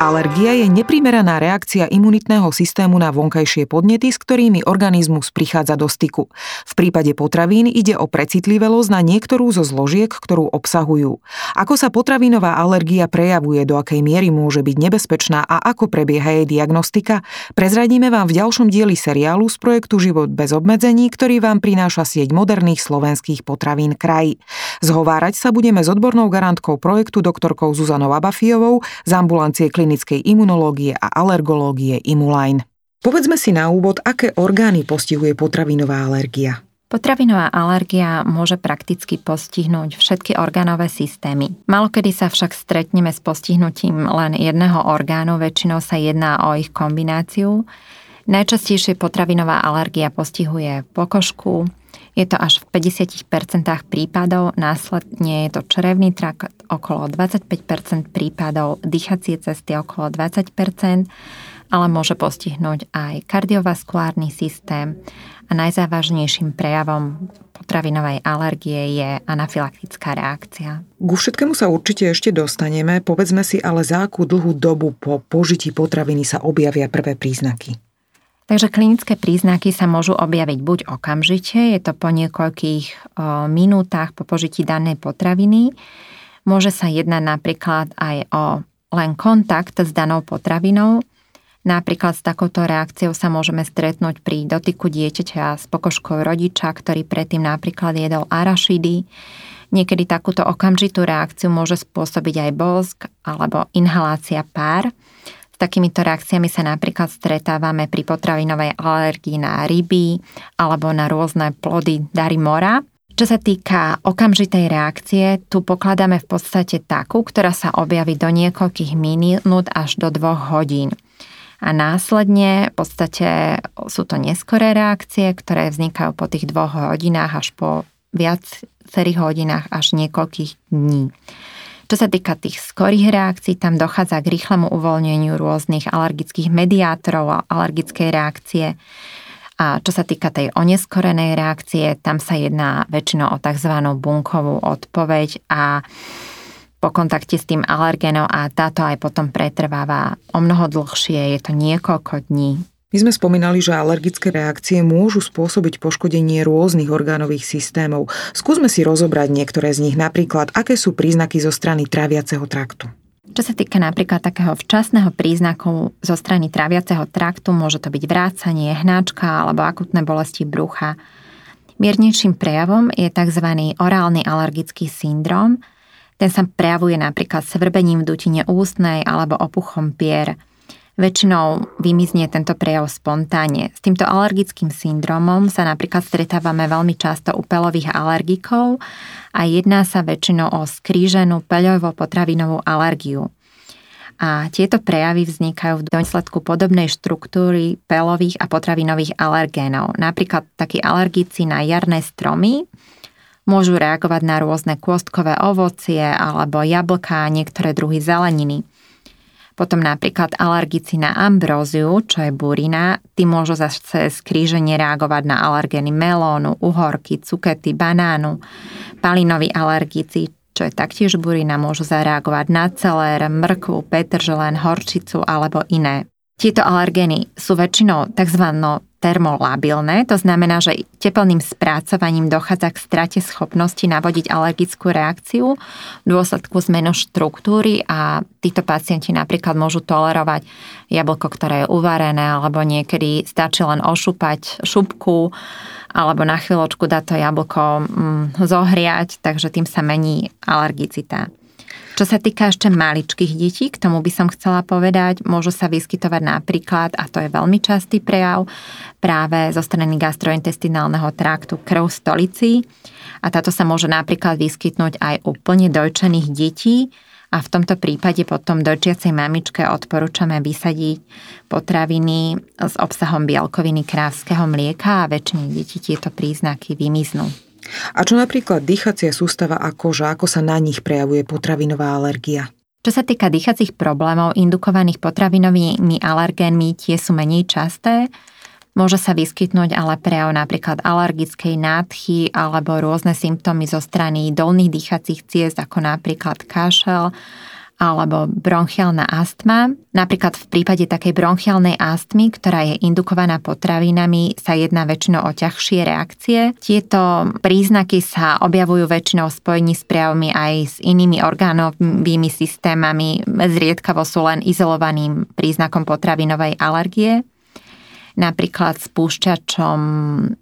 Alergia je neprimeraná reakcia imunitného systému na vonkajšie podnety, s ktorými organizmus prichádza do styku. V prípade potravín ide o precitlivosť na niektorú zo zložiek, ktorú obsahujú. Ako sa potravinová alergia prejavuje, do akej miery môže byť nebezpečná a ako prebieha jej diagnostika, prezradíme vám v ďalšom dieli seriálu z projektu Život bez obmedzení, ktorý vám prináša sieť moderných slovenských potravín Kraj. Zhovárať sa budeme s odbornou garantkou projektu doktorkou Zuzanou Bafiovou z ambulancie klinickej imunológie a alergológie Imuline. Povedzme si na úvod, aké orgány postihuje potravinová alergia. Potravinová alergia môže prakticky postihnúť všetky orgánové systémy. Malokedy sa však stretneme s postihnutím len jedného orgánu, väčšinou sa jedná o ich kombináciu. Najčastejšie potravinová alergia postihuje pokožku, je to až v 50% prípadov, následne je to črevný trakt okolo 25% prípadov, dýchacie cesty okolo 20%, ale môže postihnúť aj kardiovaskulárny systém a najzávažnejším prejavom potravinovej alergie je anafylaktická reakcia. Ku všetkému sa určite ešte dostaneme, povedzme si ale, za akú dlhú dobu po požití potraviny sa objavia prvé príznaky. Takže klinické príznaky sa môžu objaviť buď okamžite, je to po niekoľkých minútach po požití danej potraviny. Môže sa jednať napríklad aj o len kontakt s danou potravinou. Napríklad s takouto reakciou sa môžeme stretnúť pri dotyku dieťaťa s pokožkou rodiča, ktorý predtým napríklad jedol arašidy. Niekedy takúto okamžitú reakciu môže spôsobiť aj bosk alebo inhalácia pár. Takýmito reakciami sa napríklad stretávame pri potravinovej alergii na ryby alebo na rôzne plody dary mora. Čo sa týka okamžitej reakcie, tu pokladáme v podstate takú, ktorá sa objaví do niekoľkých minút až do 2 hodín. A následne v podstate sú to neskoré reakcie, ktoré vznikajú po tých 2 hodinách až po viacerých hodinách až niekoľkých dní. Čo sa týka tých skorých reakcií, tam dochádza k rýchlemu uvoľneniu rôznych alergických mediátorov a alergickej reakcie. A čo sa týka tej oneskorenej reakcie, tam sa jedná väčšinou o tzv. Bunkovú odpoveď a po kontakte s tým alergénom a táto aj potom pretrváva omnoho dlhšie, je to niekoľko dní. My sme spomínali, že alergické reakcie môžu spôsobiť poškodenie rôznych orgánových systémov. Skúsme si rozobrať niektoré z nich, napríklad, aké sú príznaky zo strany tráviaceho traktu. Čo sa týka napríklad takého včasného príznaku zo strany tráviaceho traktu, môže to byť vrácanie, hnáčka alebo akutné bolesti brucha. Miernejším prejavom je tzv. Orálny alergický syndrom. Ten sa prejavuje napríklad svrbením v dutine ústnej alebo opuchom pier. Väčšinou vymiznie tento prejav spontánne. S týmto alergickým syndromom sa napríklad stretávame veľmi často u peľových alergikov a jedná sa väčšinou o skríženú peľovo-potravinovú alergiu. A tieto prejavy vznikajú v dôsledku podobnej štruktúry peľových a potravinových alergénov. Napríklad takí alergici na jarné stromy môžu reagovať na rôzne kôstkové ovocie alebo jablká a niektoré druhy zeleniny. Potom napríklad alergici na ambróziu, čo je burina, tí môžu zase skríženie reagovať na alergény melónu, uhorky, cukety, banánu. Palinoví alergici, čo je taktiež burina, môžu zareagovať na celer, mrkvu, petržlen, horčicu alebo iné. Tieto alergény sú väčšinou tzv. Termolabilné, to znamená, že teplným spracovaním dochádza k strate schopnosti navodiť alergickú reakciu v dôsledku zmeny štruktúry a títo pacienti napríklad môžu tolerovať jablko, ktoré je uvarené, alebo niekedy stačí len ošúpať šupku alebo na chvíľočku dať to jablko zohriať, takže tým sa mení alergicita. Čo sa týka ešte maličkých detí, k tomu by som chcela povedať, môžu sa vyskytovať napríklad, a to je veľmi častý prejav, práve zo strany gastrointestinálneho traktu krv v stolici. A táto sa môže napríklad vyskytnúť aj u plne dojčených detí. A v tomto prípade potom dojčiacej mamičke odporúčame vysadiť potraviny s obsahom bielkoviny krávskeho mlieka a väčšine detí tieto príznaky vymiznú. A čo napríklad dýchacia sústava a koža, ako sa na nich prejavuje potravinová alergia? Čo sa týka dýchacích problémov indukovaných potravinovými alergénmi, tie sú menej časté. Môže sa vyskytnúť ale prejav napríklad alergickej nádchy alebo rôzne symptómy zo strany dolných dýchacích ciest, ako napríklad kašel alebo bronchiálna astma. Napríklad v prípade takej bronchiálnej astmy, ktorá je indukovaná potravinami, sa jedná väčšinou o ťažšie reakcie. Tieto príznaky sa objavujú väčšinou v spojení s prejavmi aj s inými orgánovými systémami, zriedkavo sú len izolovaným príznakom potravinovej alergie. Napríklad spúšťačom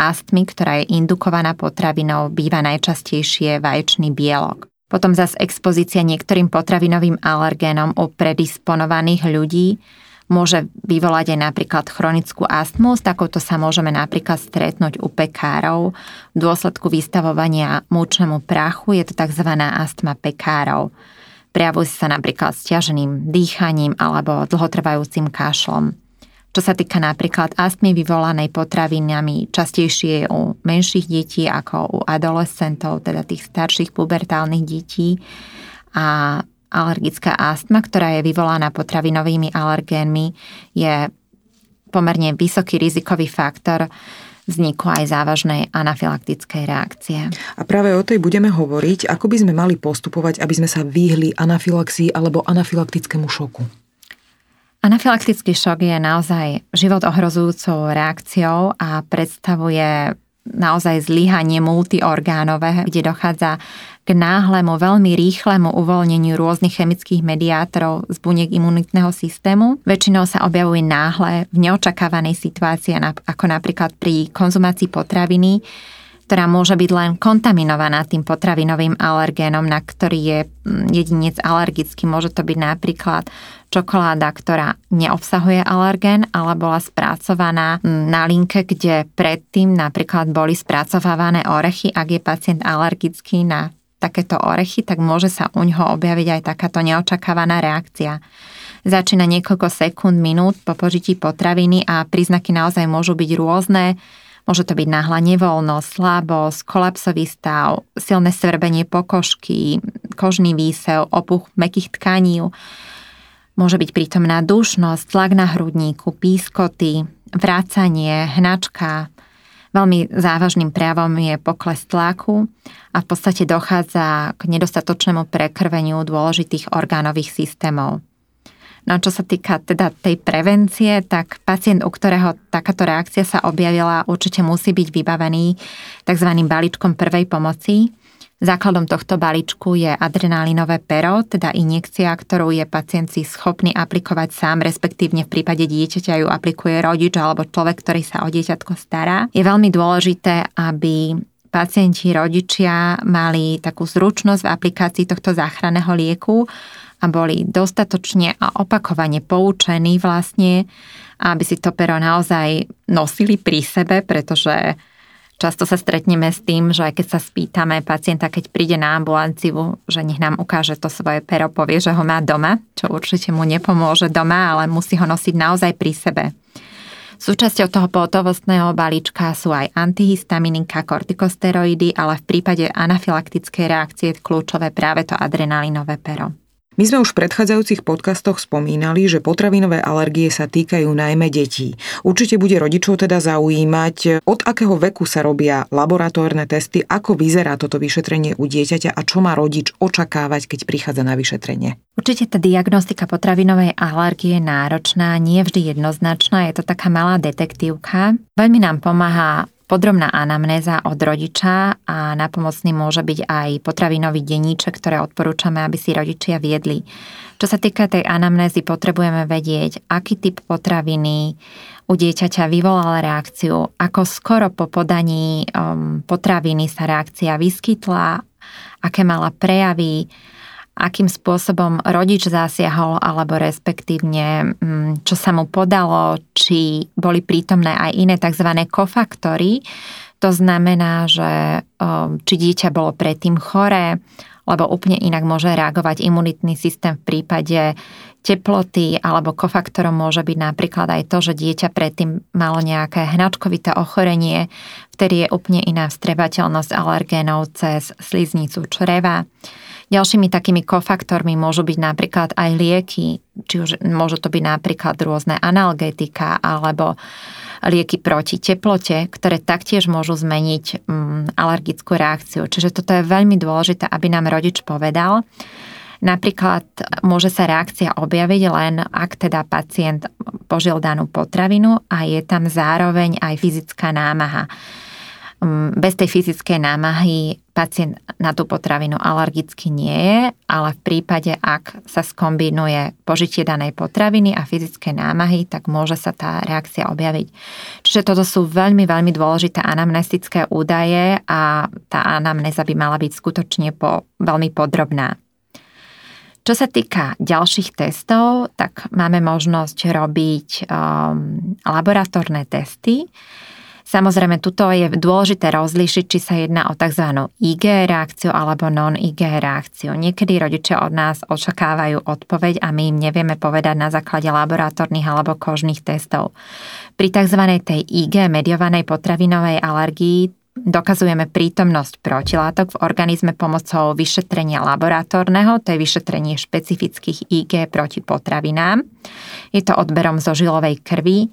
astmy, ktorá je indukovaná potravinou, býva najčastejšie vaječný bielok. Potom zase expozícia niektorým potravinovým alergénom u predisponovaných ľudí môže vyvolať aj napríklad chronickú astmu. S takouto sa môžeme napríklad stretnúť u pekárov v dôsledku vystavovania múčnemu prachu. Je to tzv. Astma pekárov. Prejavuje sa napríklad sťaženým dýchaním alebo dlhotrvajúcim kašlom. Čo sa týka napríklad astmy vyvolanej potravinami, častejšie je u menších detí ako u adolescentov, teda tých starších pubertálnych detí. A alergická astma, ktorá je vyvolaná potravinovými alergénmi, je pomerne vysoký rizikový faktor vzniku aj závažnej anafylaktickej reakcie. A práve o tej budeme hovoriť, ako by sme mali postupovať, aby sme sa vyhli anafylaxii alebo anafylaktickému šoku. Anafylaktický šok je naozaj život ohrozujúcou reakciou a predstavuje naozaj zlyhanie multiorgánové, kde dochádza k náhlemu, veľmi rýchlemu uvoľneniu rôznych chemických mediátorov z buniek imunitného systému. Väčšinou sa objavujú náhle v neočakávanej situácii, ako napríklad pri konzumácii potraviny, ktorá môže byť len kontaminovaná tým potravinovým alergénom, na ktorý je jedinec alergický. Môže to byť napríklad čokoláda, ktorá neobsahuje alergén, ale bola spracovaná na linke, kde predtým napríklad boli spracovávané orechy. Ak je pacient alergický na takéto orechy, tak môže sa u ňoho objaviť aj takáto neočakávaná reakcia. Začína niekoľko sekúnd, minút po požití potraviny a príznaky naozaj môžu byť rôzne. Môže to byť náhla nevoľnosť, slabosť, kolapsový stav, silné svrbenie pokožky, kožný výsev, opuch mäkkých tkaní. Môže byť prítomná dušnosť, tlak na hrudníku, pískoty, vrácanie, hnačka. Veľmi závažným prejavom je pokles tlaku a v podstate dochádza k nedostatočnému prekrveniu dôležitých orgánových systémov. No čo sa týka teda tej prevencie, tak pacient, u ktorého takáto reakcia sa objavila, určite musí byť vybavený tzv. Balíčkom prvej pomoci. Základom tohto balíčku je adrenalinové pero, teda injekcia, ktorú je pacient si schopný aplikovať sám, respektívne v prípade dieťaťa ju aplikuje rodič alebo človek, ktorý sa o dieťatko stará. Je veľmi dôležité, aby pacienti, rodičia mali takú zručnosť v aplikácii tohto záchranného lieku, a boli dostatočne a opakovane poučení vlastne, aby si to pero naozaj nosili pri sebe, pretože často sa stretneme s tým, že aj keď sa spýtame pacienta, keď príde na ambulanciu, že nech nám ukáže to svoje pero, povie, že ho má doma, čo určite mu nepomôže doma, ale musí ho nosiť naozaj pri sebe. Súčasťou toho pohotovostného balíčka sú aj antihistaminika, kortikosteroidy, ale v prípade anafylaktickej reakcie je kľúčové práve to adrenalinové pero. My sme už v predchádzajúcich podcastoch spomínali, že potravinové alergie sa týkajú najmä detí. Určite bude rodičov teda zaujímať, od akého veku sa robia laboratórne testy, ako vyzerá toto vyšetrenie u dieťaťa a čo má rodič očakávať, keď prichádza na vyšetrenie. Určite tá diagnostika potravinovej alergie je náročná, nie vždy jednoznačná, je to taká malá detektívka. Veľmi nám pomáha podrobná anamnéza od rodiča a napomocný môže byť aj potravinový denníček, ktoré odporúčame, aby si rodičia viedli. Čo sa týka tej anamnézy, potrebujeme vedieť, aký typ potraviny u dieťaťa vyvolal reakciu, ako skoro po podaní potraviny sa reakcia vyskytla, aké mala prejavy, akým spôsobom rodič zasiahol, alebo respektívne, čo sa mu podalo, či boli prítomné aj iné tzv. Kofaktory. To znamená, že či dieťa bolo predtým choré, lebo úplne inak môže reagovať imunitný systém v prípade teploty, alebo kofaktorom môže byť napríklad aj to, že dieťa predtým malo nejaké hnačkovité ochorenie, vtedy je úplne iná vstrebateľnosť alergénov cez sliznicu čreva. Ďalšími takými kofaktormi môžu byť napríklad aj lieky, či už môžu to byť napríklad rôzne analgetika alebo lieky proti teplote, ktoré taktiež môžu zmeniť alergickú reakciu. Čiže toto je veľmi dôležité, aby nám rodič povedal. Napríklad môže sa reakcia objaviť len, ak teda pacient požil danú potravinu a je tam zároveň aj fyzická námaha. Bez tej fyzickej námahy pacient na tú potravinu alergický nie je, ale v prípade, ak sa skombinuje požitie danej potraviny a fyzické námahy, tak môže sa tá reakcia objaviť. Čiže toto sú veľmi, veľmi dôležité anamnestické údaje a tá anamnéza by mala byť skutočne veľmi podrobná. Čo sa týka ďalších testov, tak máme možnosť robiť laboratórne testy. Samozrejme, tuto je dôležité rozlíšiť, či sa jedná o tzv. IG reakciu alebo non-IG reakciu. Niekedy rodičia od nás očakávajú odpoveď a my im nevieme povedať na základe laboratórnych alebo kožných testov. Pri tzv. Tej IG mediovanej potravinovej alergii dokazujeme prítomnosť protilátok v organizme pomocou vyšetrenia laboratórneho, to je vyšetrenie špecifických IG proti potravinám. Je to odberom zo žilovej krvi.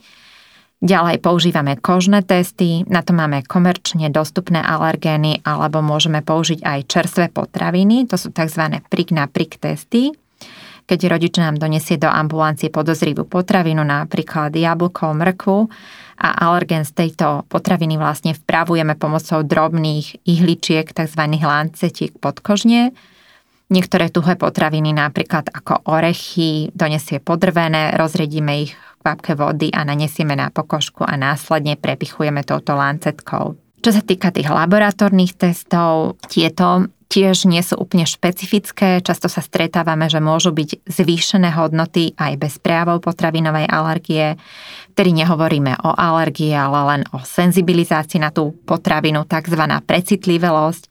Ďalej používame kožné testy, na to máme komerčne dostupné alergény alebo môžeme použiť aj čerstvé potraviny, to sú tzv. Prick na prick testy. Keď rodič nám donesie do ambulancie podozrivú potravinu, napríklad jablko, mrkvu a alergén z tejto potraviny vlastne vpravujeme pomocou drobných ihličiek, tzv. Lancetiek podkožne. Niektoré tuhé potraviny, napríklad ako orechy, donesie podrvené, rozriedíme ich v kvapke vody a nanesieme na pokožku a následne prepichujeme touto lancetkou. Čo sa týka tých laboratórnych testov, tieto tiež nie sú úplne špecifické, často sa stretávame, že môžu byť zvýšené hodnoty aj bez prejavov potravinovej alergie, vtedy nehovoríme o alergii, ale len o senzibilizácii na tú potravinu, takzvaná precitlivosť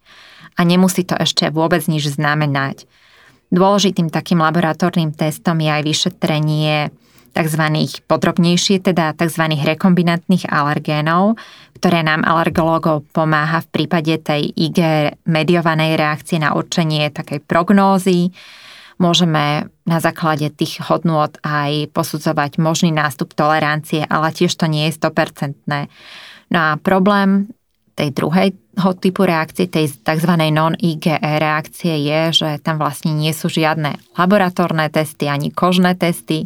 a nemusí to ešte vôbec nič znamenať. Dôležitým takým laboratórnym testom je aj vyšetrenie tzv. Podrobnejšie, teda tzv. Rekombinantných alergénov, ktoré nám alergológov pomáha v prípade tej IG mediovanej reakcie na určenie takej prognózy. Môžeme na základe tých hodnôt aj posudzovať možný nástup tolerancie, ale tiež to nie je 100%. No a problém tej druhého typu reakcie, tej tzv. non-IgE reakcie je, že tam vlastne nie sú žiadne laboratórne testy ani kožné testy,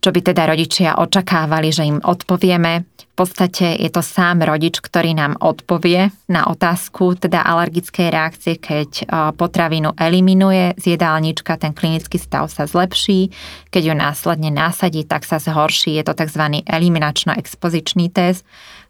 čo by teda rodičia očakávali, že im odpovieme. V podstate je to sám rodič, ktorý nám odpovie na otázku teda alergickej reakcie, keď potravinu eliminuje z jedálnička, ten klinický stav sa zlepší, keď ju následne nasadí, tak sa zhorší. Je to tzv. Eliminačno-expozičný test,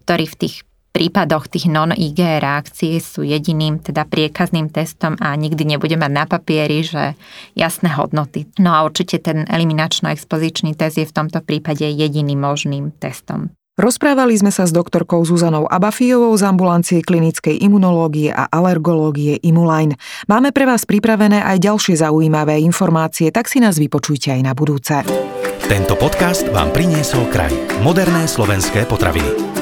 ktorý v tých prípadoch tých non-IgE reakcií sú jediným teda priekazným testom a nikdy nebude mať na papieri, že jasné hodnoty. No a určite ten eliminačno-expozičný test je v tomto prípade jediným možným testom. Rozprávali sme sa s doktorkou Zuzanou Bafiovou z ambulancie klinickej imunológie a alergológie Imuline. Máme pre vás pripravené aj ďalšie zaujímavé informácie, tak si nás vypočujte aj na budúce. Tento podcast vám priniesol kraj. Moderné slovenské potraviny.